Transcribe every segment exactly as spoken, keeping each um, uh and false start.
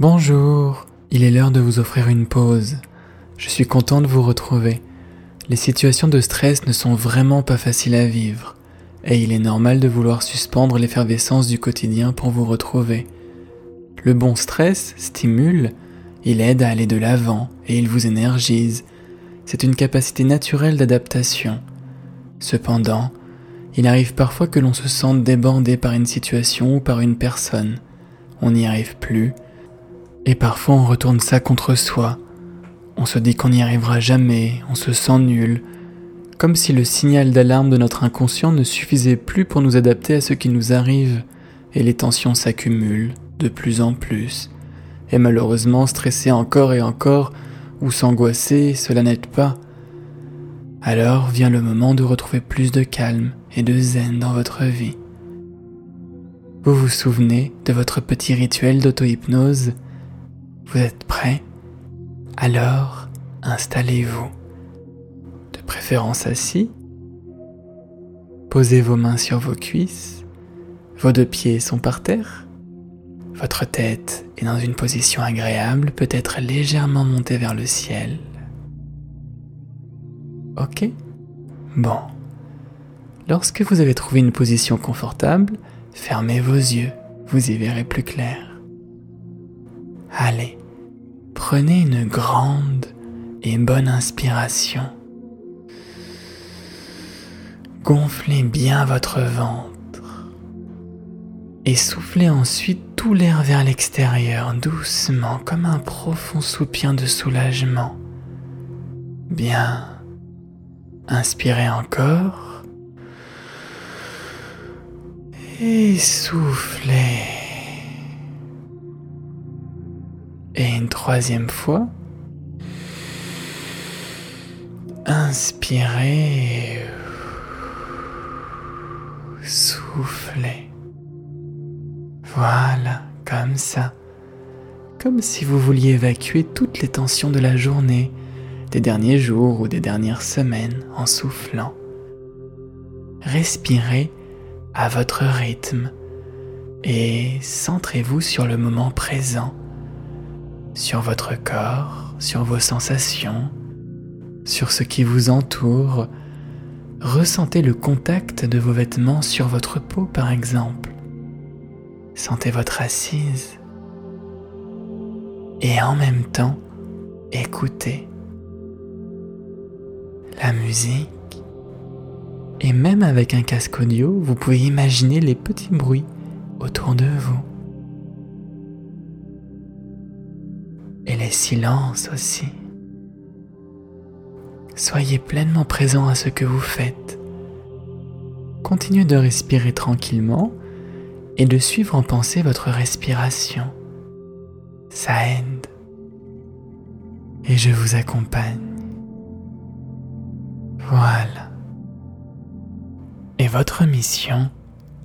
Bonjour, il est l'heure de vous offrir une pause. Je suis content de vous retrouver. Les situations de stress ne sont vraiment pas faciles à vivre, et il est normal de vouloir suspendre l'effervescence du quotidien pour vous retrouver. Le bon stress stimule, il aide à aller de l'avant et il vous énergise. C'est une capacité naturelle d'adaptation. Cependant, il arrive parfois que l'on se sente débordé par une situation ou par une personne. On n'y arrive plus. Et parfois on retourne ça contre soi, on se dit qu'on n'y arrivera jamais, on se sent nul, comme si le signal d'alarme de notre inconscient ne suffisait plus pour nous adapter à ce qui nous arrive, et les tensions s'accumulent de plus en plus. Et malheureusement, stresser encore et encore, ou s'angoisser, cela n'aide pas. Alors vient le moment de retrouver plus de calme et de zen dans votre vie. Vous vous souvenez de votre petit rituel d'auto-hypnose ? Vous êtes prêt ? Alors, installez-vous. De préférence assis. Posez vos mains sur vos cuisses. Vos deux pieds sont par terre. Votre tête est dans une position agréable, peut-être légèrement montée vers le ciel. Ok ? Bon. Lorsque vous avez trouvé une position confortable, fermez vos yeux, vous y verrez plus clair. Allez, prenez une grande et bonne inspiration. Gonflez bien votre ventre et soufflez ensuite tout l'air vers l'extérieur, doucement, comme un profond soupir de soulagement. Bien, inspirez encore et soufflez. Et une troisième fois, inspirez, soufflez. Voilà, comme ça, comme si vous vouliez évacuer toutes les tensions de la journée, des derniers jours ou des dernières semaines en soufflant. Respirez à votre rythme et centrez-vous sur le moment présent. Sur votre corps, sur vos sensations, sur ce qui vous entoure. Ressentez le contact de vos vêtements sur votre peau, par exemple. Sentez votre assise. Et en même temps, écoutez la musique. Et même avec un casque audio, vous pouvez imaginer les petits bruits autour de vous. Et les silences aussi. Soyez pleinement présent à ce que vous faites. Continuez de respirer tranquillement et de suivre en pensée votre respiration. Ça aide. Et je vous accompagne. Voilà. Et votre mission,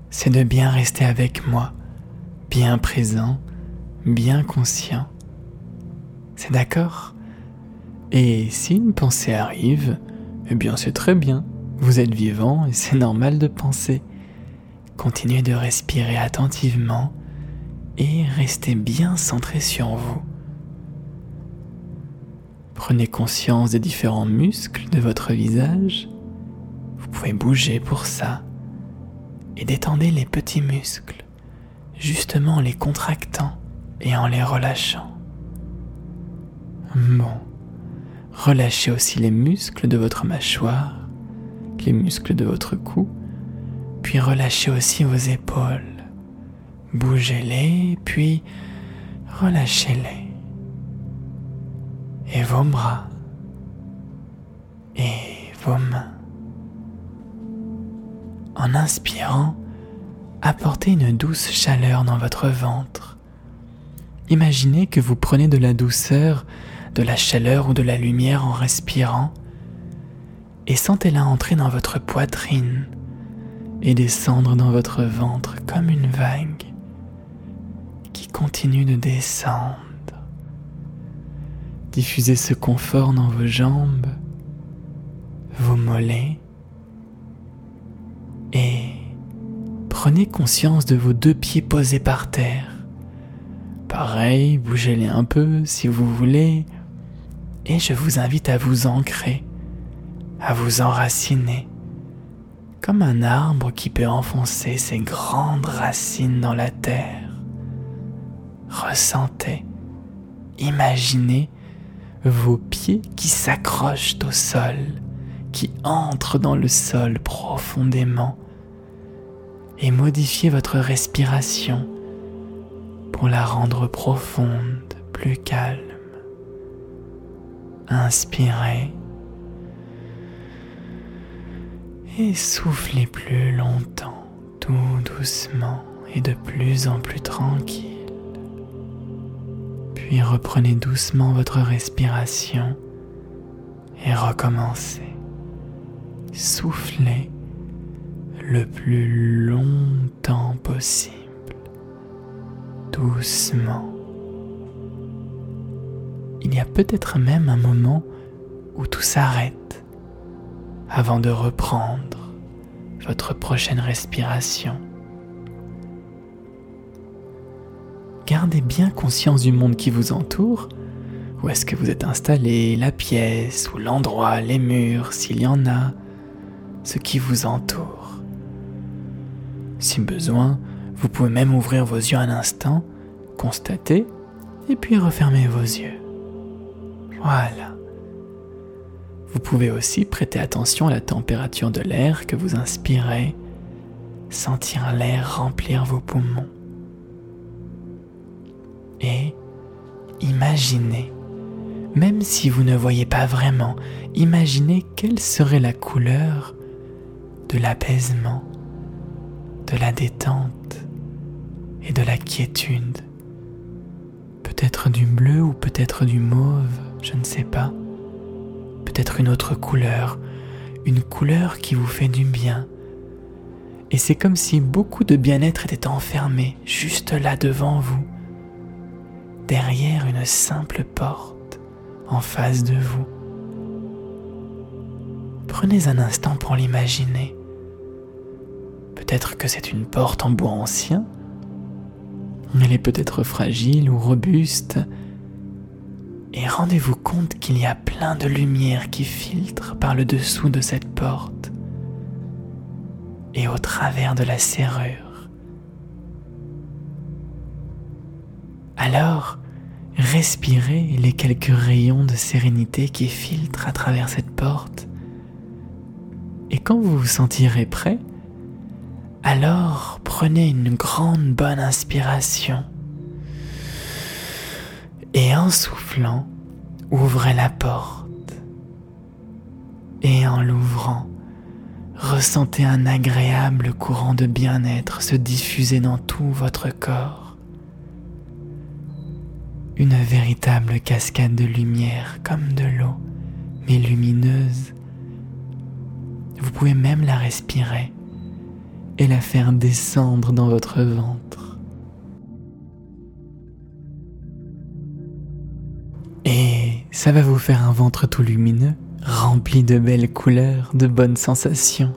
c'est de bien rester avec moi, bien présent, bien conscient. C'est d'accord ? Et si une pensée arrive, eh bien c'est très bien. Vous êtes vivant et c'est normal de penser. Continuez de respirer attentivement et restez bien centré sur vous. Prenez conscience des différents muscles de votre visage. Vous pouvez bouger pour ça. Et détendez les petits muscles, justement en les contractant et en les relâchant. Bon, relâchez aussi les muscles de votre mâchoire, les muscles de votre cou, puis relâchez aussi vos épaules. Bougez-les, puis relâchez-les. Et vos bras, et vos mains. En inspirant, apportez une douce chaleur dans votre ventre. Imaginez que vous prenez de la douceur, de la chaleur ou de la lumière en respirant et sentez-la entrer dans votre poitrine et descendre dans votre ventre comme une vague qui continue de descendre. Diffusez ce confort dans vos jambes, vos mollets et prenez conscience de vos deux pieds posés par terre. pareil, bougez-les un peu si vous voulez, et je vous invite à vous ancrer, à vous enraciner, comme un arbre qui peut enfoncer ses grandes racines dans la terre. Ressentez, imaginez vos pieds qui s'accrochent au sol, qui entrent dans le sol profondément, et modifiez votre respiration pour la rendre profonde, plus calme. Inspirez et soufflez plus longtemps, tout doucement et de plus en plus tranquille. Puis reprenez doucement votre respiration et recommencez. Soufflez le plus longtemps possible, doucement. Il y a peut-être même un moment où tout s'arrête avant de reprendre votre prochaine respiration. Gardez bien conscience du monde qui vous entoure. Où est-ce que vous êtes installé, la pièce ou l'endroit, les murs, s'il y en a, ce qui vous entoure. Si besoin, vous pouvez même ouvrir vos yeux un instant, constater, et puis refermer vos yeux. Voilà. Vous pouvez aussi prêter attention à la température de l'air que vous inspirez, sentir l'air remplir vos poumons. Et imaginez, même si vous ne voyez pas vraiment, imaginez quelle serait la couleur de l'apaisement, de la détente et de la quiétude. Peut-être du bleu ou peut-être du mauve, je ne sais pas. Peut-être une autre couleur, une couleur qui vous fait du bien. Et c'est comme si beaucoup de bien-être était enfermé, juste là devant vous. Derrière une simple porte, en face de vous. Prenez un instant pour l'imaginer. Peut-être que c'est une porte en bois ancien. Elle est peut-être fragile ou robuste. Et rendez-vous compte qu'il y a plein de lumière qui filtre par le dessous de cette porte et au travers de la serrure. Alors, respirez les quelques rayons de sérénité qui filtrent à travers cette porte. Et quand vous vous sentirez prêt, alors prenez une grande bonne inspiration. Et en soufflant, ouvrez la porte. Et en l'ouvrant, ressentez un agréable courant de bien-être se diffuser dans tout votre corps. Une véritable cascade de lumière comme de l'eau, mais lumineuse. Vous pouvez même la respirer et la faire descendre dans votre ventre. Et ça va vous faire un ventre tout lumineux, rempli de belles couleurs, de bonnes sensations.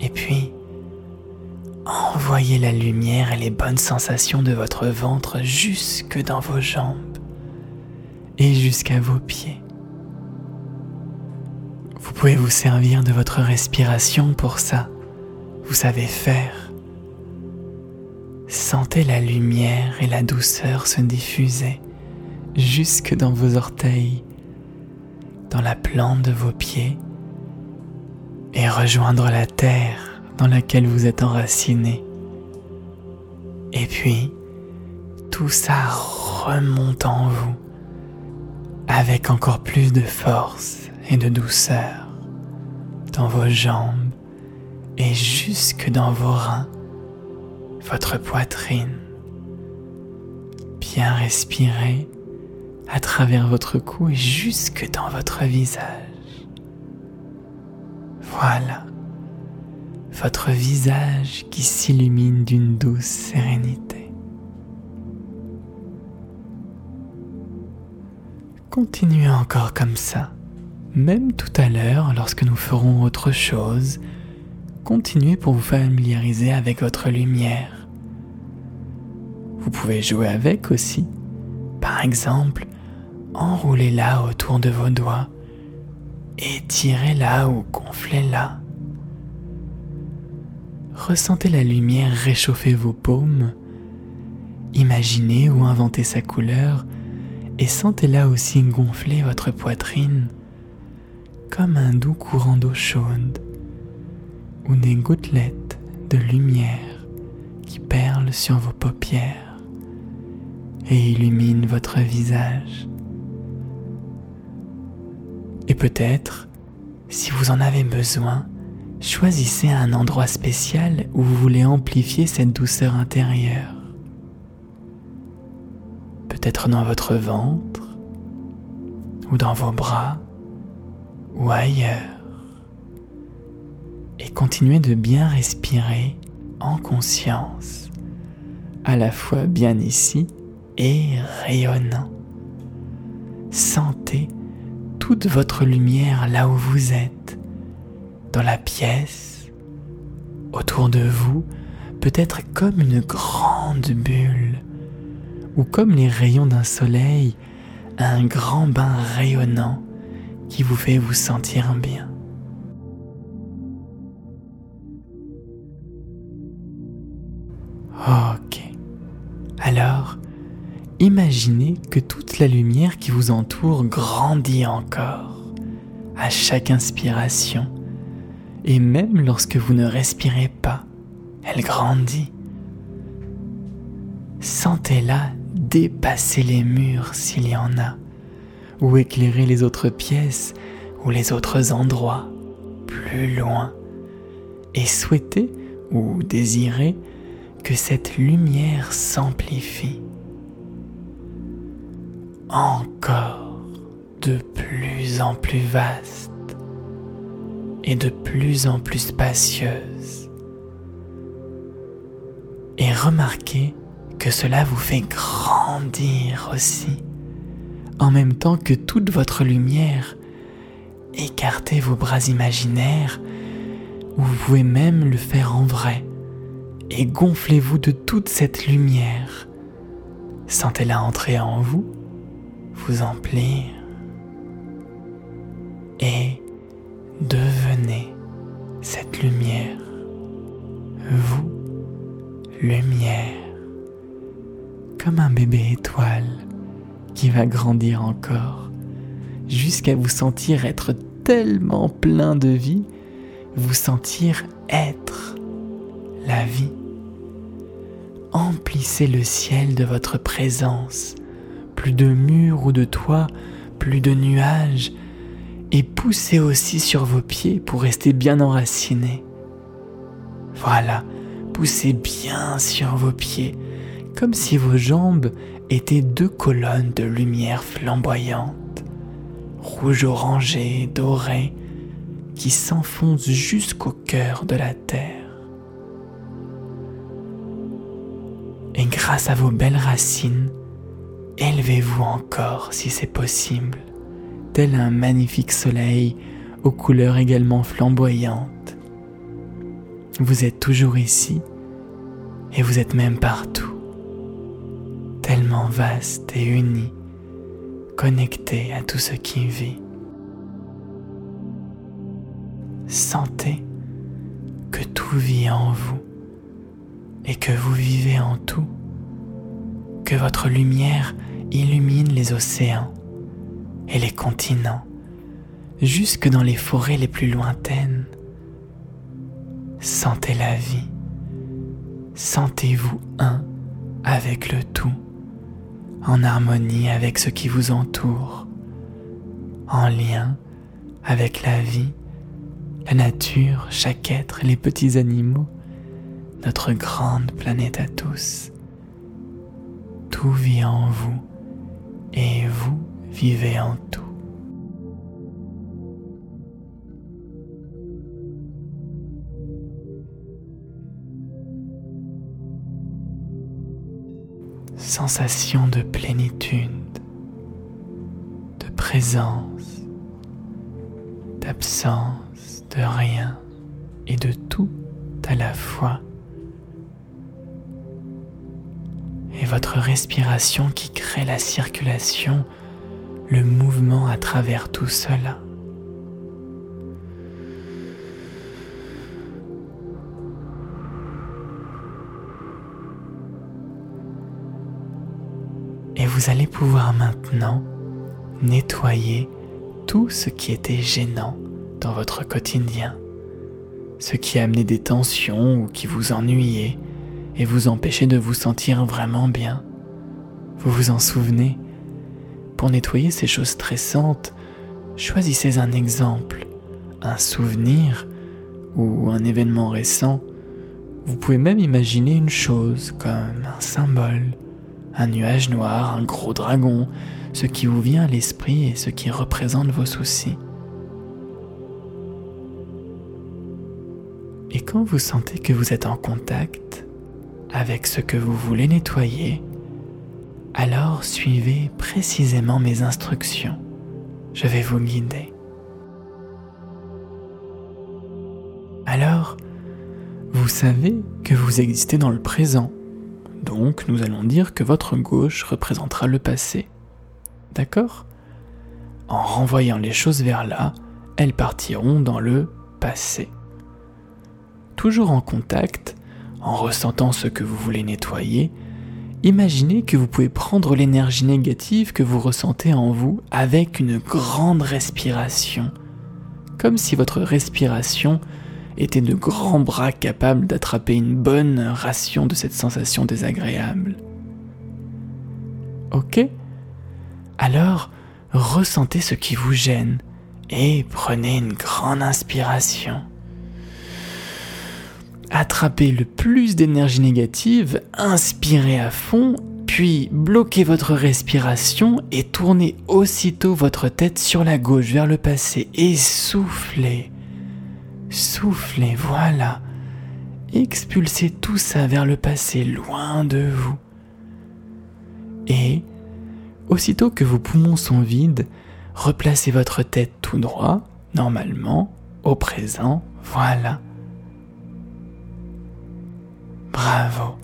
Et puis, envoyez la lumière et les bonnes sensations de votre ventre jusque dans vos jambes et jusqu'à vos pieds. Vous pouvez vous servir de votre respiration pour ça. Vous savez faire. Sentez la lumière et la douceur se diffuser jusque dans vos orteils, dans la plante de vos pieds et rejoindre la terre dans laquelle vous êtes enraciné. Et puis, tout ça remonte en vous, avec encore plus de force et de douceur, dans vos jambes et jusque dans vos reins, votre poitrine. Bien respirer à travers votre cou et jusque dans votre visage. Voilà. Votre visage qui s'illumine d'une douce sérénité. Continuez encore comme ça. Même tout à l'heure, lorsque nous ferons autre chose, continuez pour vous familiariser avec votre lumière. Vous pouvez jouer avec aussi. Par exemple, enroulez-la autour de vos doigts, étirez-la ou gonflez-la. Ressentez la lumière réchauffer vos paumes, imaginez ou inventez sa couleur et sentez-la aussi gonfler votre poitrine comme un doux courant d'eau chaude ou des gouttelettes de lumière qui perlent sur vos paupières et illuminent votre visage. Et peut-être, si vous en avez besoin, choisissez un endroit spécial où vous voulez amplifier cette douceur intérieure. Peut-être dans votre ventre, ou dans vos bras, ou ailleurs. Et continuez de bien respirer en conscience, à la fois bien ici et rayonnant. Sentez toute votre lumière là où vous êtes, dans la pièce, autour de vous, peut-être comme une grande bulle, ou comme les rayons d'un soleil, un grand bain rayonnant qui vous fait vous sentir bien. Ok, alors imaginez que toute la lumière qui vous entoure grandit encore à chaque inspiration et même lorsque vous ne respirez pas, elle grandit. Sentez-la dépasser les murs s'il y en a ou éclairer les autres pièces ou les autres endroits plus loin et souhaitez ou désirez que cette lumière s'amplifie. Encore de plus en plus vaste et de plus en plus spacieuse. Et remarquez que cela vous fait grandir aussi, en même temps que toute votre lumière. Écartez vos bras imaginaires, ou vous pouvez même le faire en vrai, et gonflez-vous de toute cette lumière. Sentez-la entrer en vous, vous emplir et devenez cette lumière, vous, lumière, comme un bébé étoile qui va grandir encore jusqu'à vous sentir être tellement plein de vie, vous sentir être la vie. Emplissez le ciel de votre présence, plus de murs ou de toits, plus de nuages, et poussez aussi sur vos pieds pour rester bien enracinés. Voilà, poussez bien sur vos pieds, comme si vos jambes étaient deux colonnes de lumière flamboyante, rouge-orangée, dorée, qui s'enfoncent jusqu'au cœur de la terre. Et grâce à vos belles racines, élevez-vous encore si c'est possible, tel un magnifique soleil aux couleurs également flamboyantes. Vous êtes toujours ici et vous êtes même partout, tellement vaste et uni, connecté à tout ce qui vit. Sentez que tout vit en vous et que vous vivez en tout, que votre lumière illumine les océans et les continents, jusque dans les forêts les plus lointaines. Sentez la vie, sentez-vous un avec le tout, en harmonie avec ce qui vous entoure, en lien avec la vie, la nature, chaque être, les petits animaux, notre grande planète à tous. Tout vit en vous et vous vivez en tout. Sensation de plénitude, de présence, d'absence, de rien et de tout à la fois. votre respiration qui crée la circulation, le mouvement à travers tout cela. Et vous allez pouvoir maintenant nettoyer tout ce qui était gênant dans votre quotidien, ce qui amenait des tensions ou qui vous ennuyait et vous empêchait de vous sentir vraiment bien. Vous vous en souvenez? Pour nettoyer ces choses stressantes, choisissez un exemple, un souvenir ou un événement récent. Vous pouvez même imaginer une chose comme un symbole, un nuage noir, un gros dragon, ce qui vous vient à l'esprit et ce qui représente vos soucis. Et quand vous sentez que vous êtes en contact avec ce que vous voulez nettoyer, alors suivez précisément mes instructions. Je vais vous guider. Alors, vous savez que vous existez dans le présent. Donc, nous allons dire que votre gauche représentera le passé. D'accord ? En renvoyant les choses vers là, elles partiront dans le passé. Toujours en contact, en ressentant ce que vous voulez nettoyer, imaginez que vous pouvez prendre l'énergie négative que vous ressentez en vous avec une grande respiration, comme si votre respiration était de grands bras capables d'attraper une bonne ration de cette sensation désagréable. Ok ? Alors, ressentez ce qui vous gêne et prenez une grande inspiration. Attrapez le plus d'énergie négative, inspirez à fond, puis bloquez votre respiration et tournez aussitôt votre tête sur la gauche vers le passé et soufflez. Soufflez, voilà. Expulsez tout ça vers le passé, loin de vous. Et, aussitôt que vos poumons sont vides, replacez votre tête tout droit, normalement, au présent, voilà. Bravo,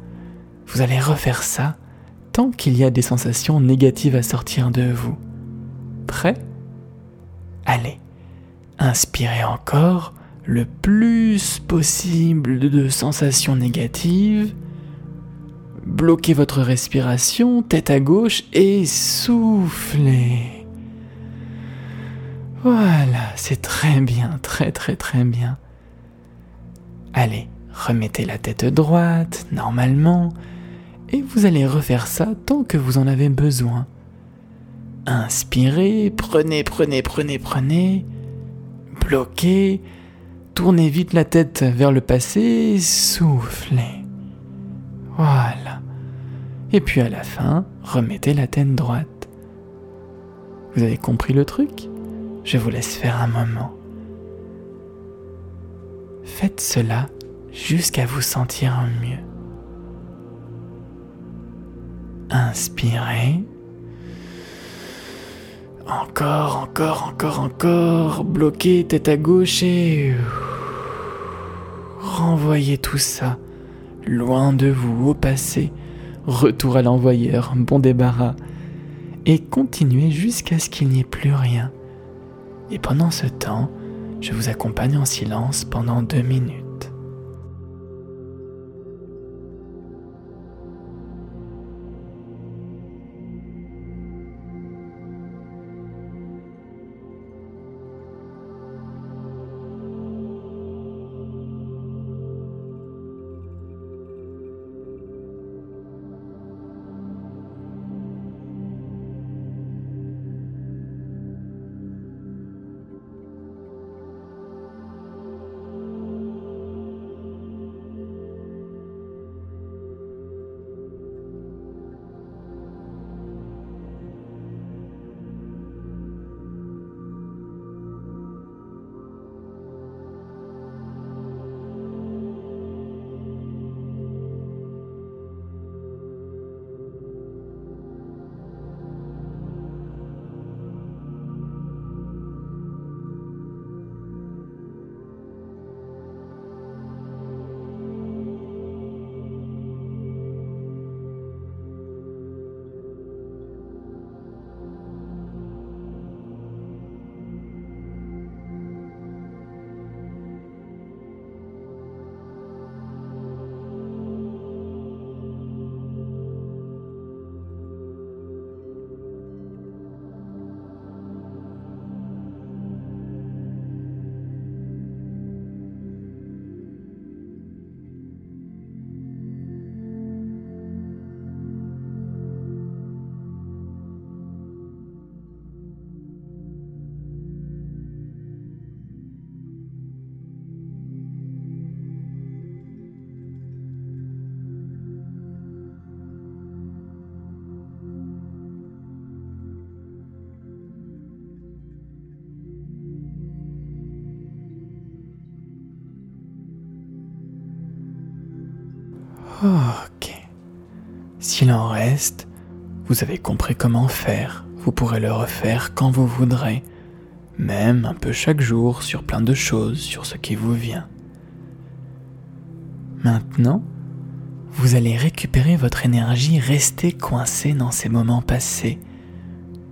vous allez refaire ça tant qu'il y a des sensations négatives à sortir de vous. Prêt ? Allez, inspirez encore le plus possible de sensations négatives. Bloquez votre respiration, tête à gauche et soufflez. Voilà, c'est très bien, très très très bien. Allez. Remettez la tête droite, normalement, et vous allez refaire ça tant que vous en avez besoin. Inspirez, prenez, prenez, prenez, prenez, bloquez, tournez vite la tête vers le passé, soufflez. Voilà. Et puis à la fin, remettez la tête droite. Vous avez compris le truc ? Je vous laisse faire un moment. Faites cela jusqu'à vous sentir mieux. Inspirez. Encore, encore, encore, encore. Bloquez, tête à gauche et renvoyez tout ça loin de vous, au passé. Retour à l'envoyeur, bon débarras. Et continuez jusqu'à ce qu'il n'y ait plus rien. Et pendant ce temps, je vous accompagne en silence pendant deux minutes. Ok. S'il en reste, vous avez compris comment faire. Vous pourrez le refaire quand vous voudrez, même un peu chaque jour, sur plein de choses, sur ce qui vous vient. Maintenant, vous allez récupérer votre énergie restée coincée dans ces moments passés.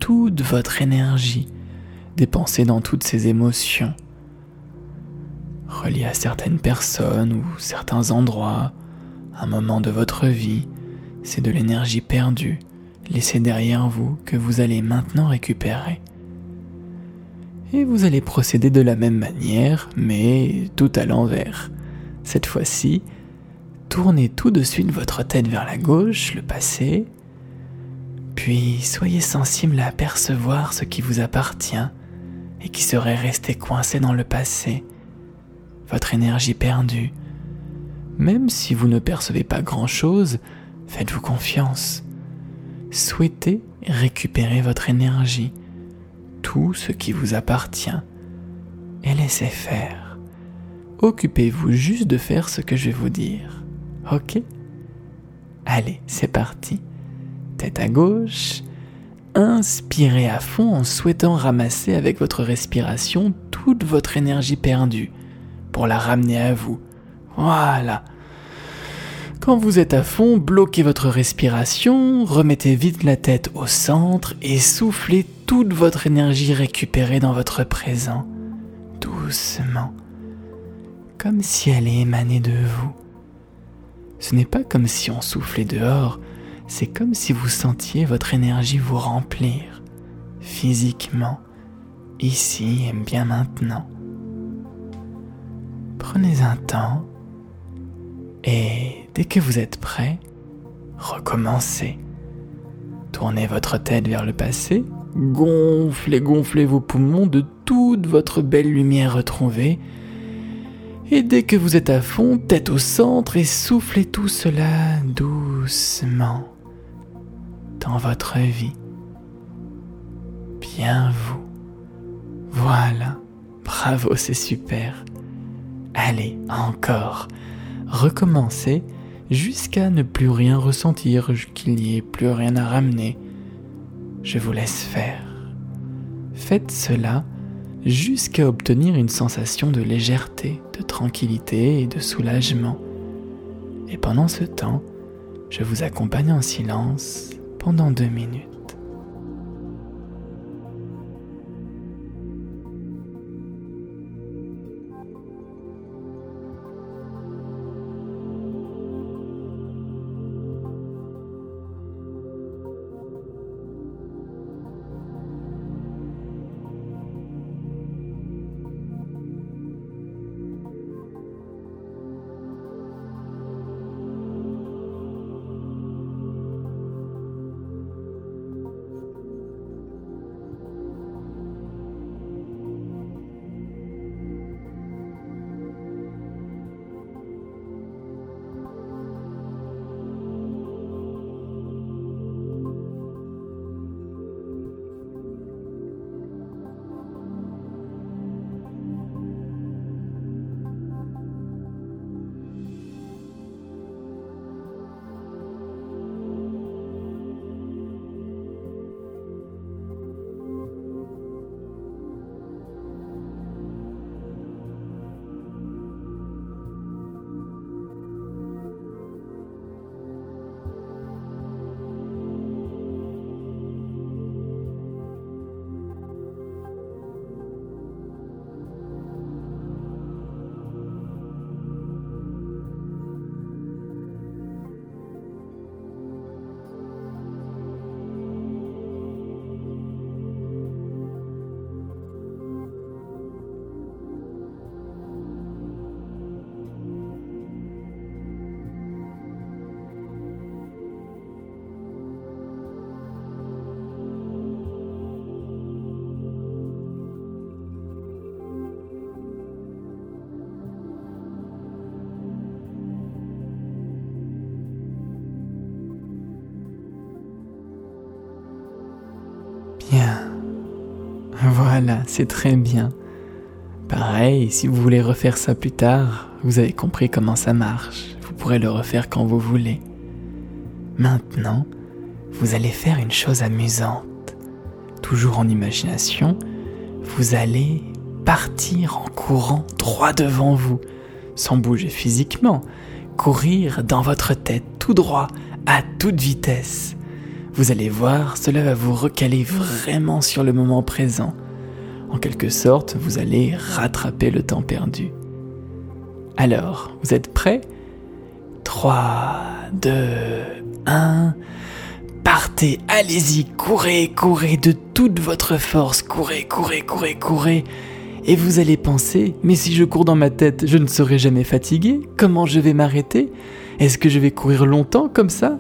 Toute votre énergie, dépensée dans toutes ces émotions, reliée à certaines personnes ou certains endroits, un moment de votre vie, c'est de l'énergie perdue, laissée derrière vous, que vous allez maintenant récupérer. Et vous allez procéder de la même manière, mais tout à l'envers. Cette fois-ci, tournez tout de suite votre tête vers la gauche, le passé, puis soyez sensible à apercevoir ce qui vous appartient et qui serait resté coincé dans le passé, votre énergie perdue. Même si vous ne percevez pas grand-chose, faites-vous confiance. Souhaitez récupérer votre énergie, tout ce qui vous appartient, et laissez faire. Occupez-vous juste de faire ce que je vais vous dire, ok ? Allez, c'est parti. Tête à gauche, inspirez à fond en souhaitant ramasser avec votre respiration toute votre énergie perdue pour la ramener à vous. Voilà. Quand vous êtes à fond, bloquez votre respiration, remettez vite la tête au centre et soufflez toute votre énergie récupérée dans votre présent, doucement, comme si elle émanait de vous. Ce n'est pas comme si on soufflait dehors, c'est comme si vous sentiez votre énergie vous remplir, physiquement, ici et bien maintenant. Prenez un temps, et dès que vous êtes prêt, recommencez. Tournez votre tête vers le passé, gonflez, gonflez vos poumons de toute votre belle lumière retrouvée. Et dès que vous êtes à fond, tête au centre et soufflez tout cela doucement dans votre vie. Bien vous. Voilà. Bravo, c'est super. Allez, encore. Recommencez jusqu'à ne plus rien ressentir, qu'il n'y ait plus rien à ramener. Je vous laisse faire. Faites cela jusqu'à obtenir une sensation de légèreté, de tranquillité et de soulagement. Et pendant ce temps, je vous accompagne en silence pendant deux minutes. Bien. Voilà, c'est très bien. pareil, si vous voulez refaire ça plus tard, vous avez compris comment ça marche. Vous pourrez le refaire quand vous voulez. Maintenant, vous allez faire une chose amusante. Toujours en imagination, vous allez partir en courant droit devant vous, sans bouger physiquement, courir dans votre tête tout droit, à toute vitesse. Vous allez voir, cela va vous recaler vraiment sur le moment présent. En quelque sorte, vous allez rattraper le temps perdu. Alors, vous êtes prêts ? trois, deux, un... Partez, allez-y, courez, courez de toute votre force, courez, courez, courez, courez. Et vous allez penser, mais si je cours dans ma tête, je ne serai jamais fatigué, comment je vais m'arrêter ? Est-ce que je vais courir longtemps comme ça ?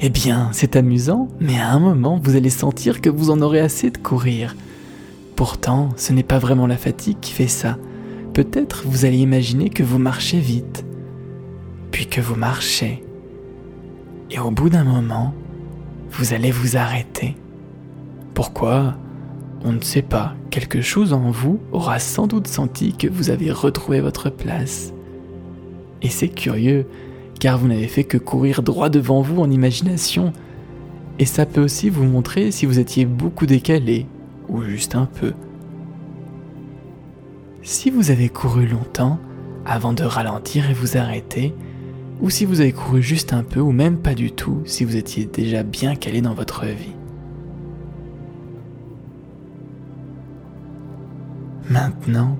Eh bien, c'est amusant, mais à un moment, vous allez sentir que vous en aurez assez de courir. Pourtant, ce n'est pas vraiment la fatigue qui fait ça. Peut-être vous allez imaginer que vous marchez vite, puis que vous marchez. Et au bout d'un moment, vous allez vous arrêter. Pourquoi ? On ne sait pas. Quelque chose en vous aura sans doute senti que vous avez retrouvé votre place. Et c'est curieux, car vous n'avez fait que courir droit devant vous en imagination. Et ça peut aussi vous montrer si vous étiez beaucoup décalé, ou juste un peu. Si vous avez couru longtemps, avant de ralentir et vous arrêter, ou si vous avez couru juste un peu, ou même pas du tout, si vous étiez déjà bien calé dans votre vie. Maintenant,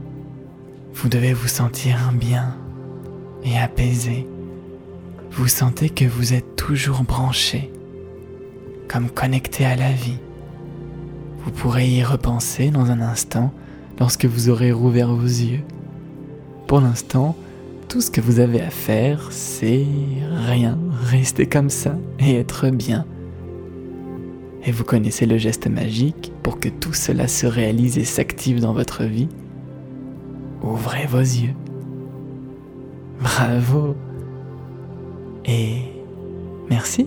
vous devez vous sentir bien et apaisé. Vous sentez que vous êtes toujours branché, comme connecté à la vie. Vous pourrez y repenser dans un instant, lorsque vous aurez rouvert vos yeux. Pour l'instant, tout ce que vous avez à faire, c'est rien, rester comme ça et être bien. Et vous connaissez le geste magique pour que tout cela se réalise et s'active dans votre vie. Ouvrez vos yeux. Bravo. Et merci.